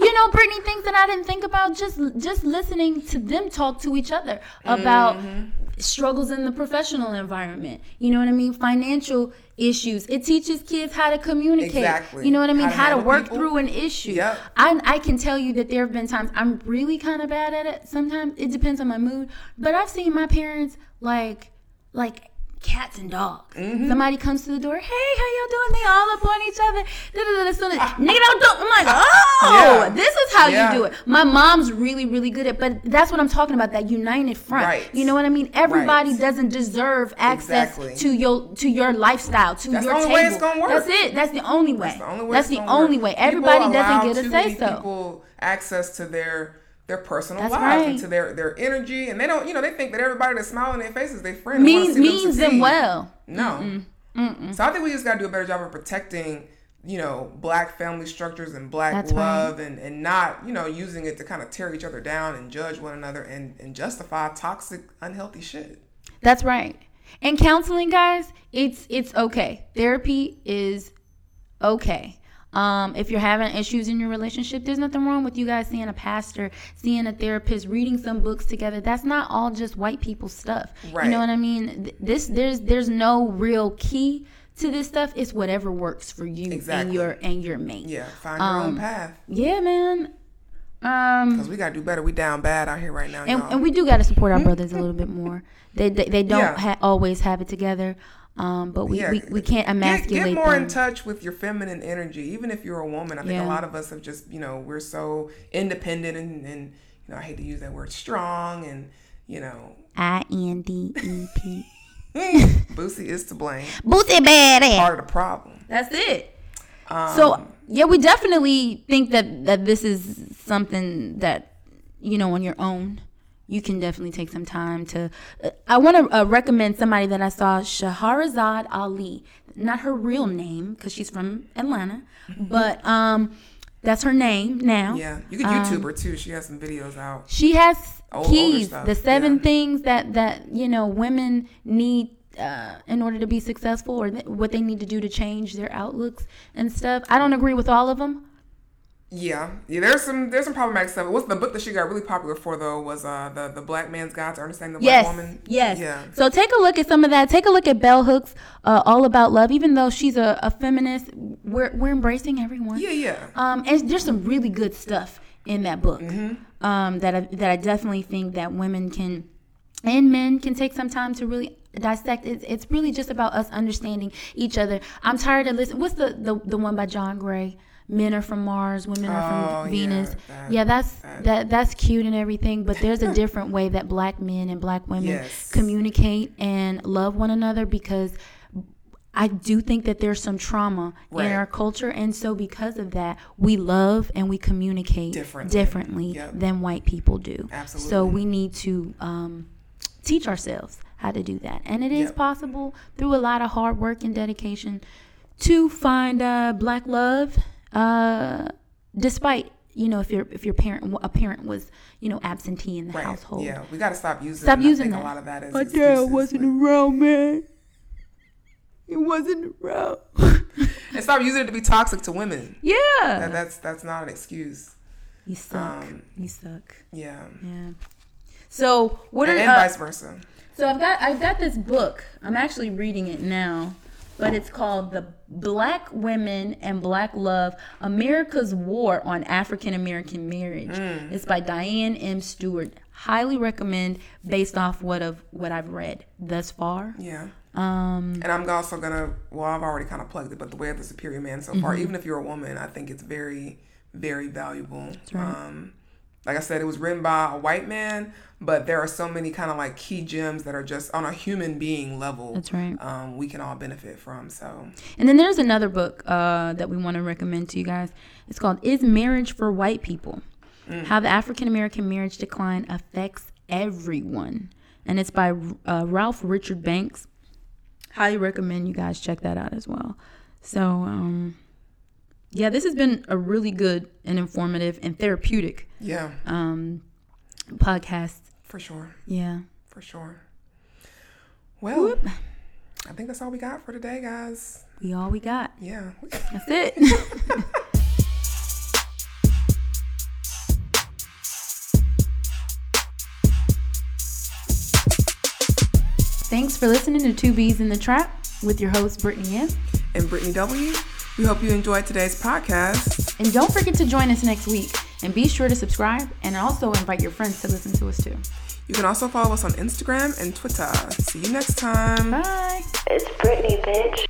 you know, Brittany, things that I didn't think about, just just listening to them talk to each other about mm-hmm. struggles in the professional environment. You know what I mean? Financial issues. It teaches kids how to communicate. Exactly. You know what I mean? How to, how to, how to work people. Through an issue. Yep. I I can tell you that there have been times I'm really kind of bad at it. Sometimes it depends on my mood, but I've seen my parents like. Like cats and dogs. Mm-hmm. Somebody comes to the door. Hey, how y'all doing? They all up on each other. Nigga, don't do. I'm like, oh, yeah. this is how yeah. you do it. My mom's really, really good at. But that's what I'm talking about. That united front. Right. You know what I mean? Everybody right. doesn't deserve access exactly. to your to your lifestyle, to that's your table. That's the only way it's gonna work. That's it. That's the only way. That's the only way. That's the only way. Everybody doesn't get a say so. People access to their. Their personal that's lives right. and to their, their energy, and they don't, you know, they think that everybody that's smiling in their faces, they friend means means them, them well. No, Mm-mm. Mm-mm. So I think we just got to do a better job of protecting, you know, black family structures and black that's love, right. and and not, you know, using it to kind of tear each other down and judge one another and and justify toxic, unhealthy shit. That's right. And counseling, guys, it's it's okay. Therapy is okay. Um, if you're having issues in your relationship, there's nothing wrong with you guys seeing a pastor, seeing a therapist, reading some books together. That's not all just white people stuff. Right. You know what I mean? This there's there's no real key to this stuff. It's whatever works for you exactly. and your and your mate. Yeah, find your um, own path. Yeah, man. Um, Cause we gotta do better. We down bad out here right now, and, y'all. And we do gotta support our brothers a little bit more. They they, they don't yeah. ha- always have it together. Um, but we, yeah. we, we can't emasculate Get, get more them. In touch with your feminine energy, even if you're a woman. I think yeah. a lot of us have just, you know, we're so independent and, and, you know, I hate to use that word, strong and, you know. I N D E P. Boosie is to blame. Boosie bad ass. Part of the problem. That's it. Um, so, yeah, we definitely think that, that this is something that, you know, on your own. You can definitely take some time to... Uh, I want to uh, recommend somebody that I saw, Shahrazad Ali. Not her real name, because she's from Atlanta. But um, that's her name now. Yeah. You could YouTube um, her, too. She has some videos out. She has Old, keys. The seven yeah. things that, that, you know, women need uh, in order to be successful, or th- what they need to do to change their outlooks and stuff. I don't agree with all of them. Yeah, yeah. There's some there's some problematic stuff. What's the book that she got really popular for though? Was uh the the Black Man's Guide to Understanding the Black yes, Woman? Yes. Yeah. So take a look at some of that. Take a look at Bell Hooks, uh, All About Love. Even though she's a, a feminist, we're we're embracing everyone. Yeah, yeah. Um, and there's some really good stuff in that book. Mm-hmm. Um, that I, that I definitely think that women can and men can take some time to really dissect. It's it's really just about us understanding each other. I'm tired of listening. What's the the the one by John Gray? Men are from Mars, women are from oh, Venus. Yeah, that, yeah that's that, that that's cute and everything, but there's a different way that black men and black women yes. communicate and love one another, because I do think that there's some trauma right. in our culture. And so because of that, we love and we communicate differently, differently yep. than white people do. Absolutely. So we need to um, teach ourselves how to do that. And it yep. is possible through a lot of hard work and dedication to find uh, black love, uh, despite you know, if your if your parent a parent was, you know, absentee in the right. household. Yeah, we gotta stop using. Stop using that. A lot of that is my excuses, dad wasn't but... around, man. He wasn't around. And stop using it to be toxic to women. Yeah, that, that's that's not an excuse. You suck. Um, you suck. Yeah. Yeah. So what and, are and uh, vice versa. So I've got I've got this book. I'm actually reading it now. But it's called The Black Women and Black Love, America's War on African-American Marriage. Mm. It's by Diane M. Stewart. Highly recommend based off what of what I've read thus far. Yeah. Um, and I'm also going to, well, I've already kind of plugged it, but The Way of the Superior Man so far, mm-hmm. even if you're a woman, I think it's very, very valuable. That's right. Um, like I said, it was written by a white man, but there are so many kind of like key gems that are just on a human being level. That's right. Um, we can all benefit from. So. And then there's another book uh, that we want to recommend to you guys. It's called Is Marriage for White People? Mm. How the African-American Marriage Decline Affects Everyone. And it's by uh, Ralph Richard Banks. Highly recommend you guys check that out as well. So, um, yeah, this has been a really good and informative and therapeutic yeah. um, podcast. For sure. Yeah. For sure. Well, Whoop. I think that's all we got for today, guys. We all we got. Yeah. That's it. Thanks for listening to Two B's in the Trap with your hosts, Brittany M. and Brittany W. We hope you enjoyed today's podcast. And don't forget to join us next week. And be sure to subscribe and also invite your friends to listen to us too. You can also follow us on Instagram and Twitter. See you next time. Bye. It's Brittany, bitch.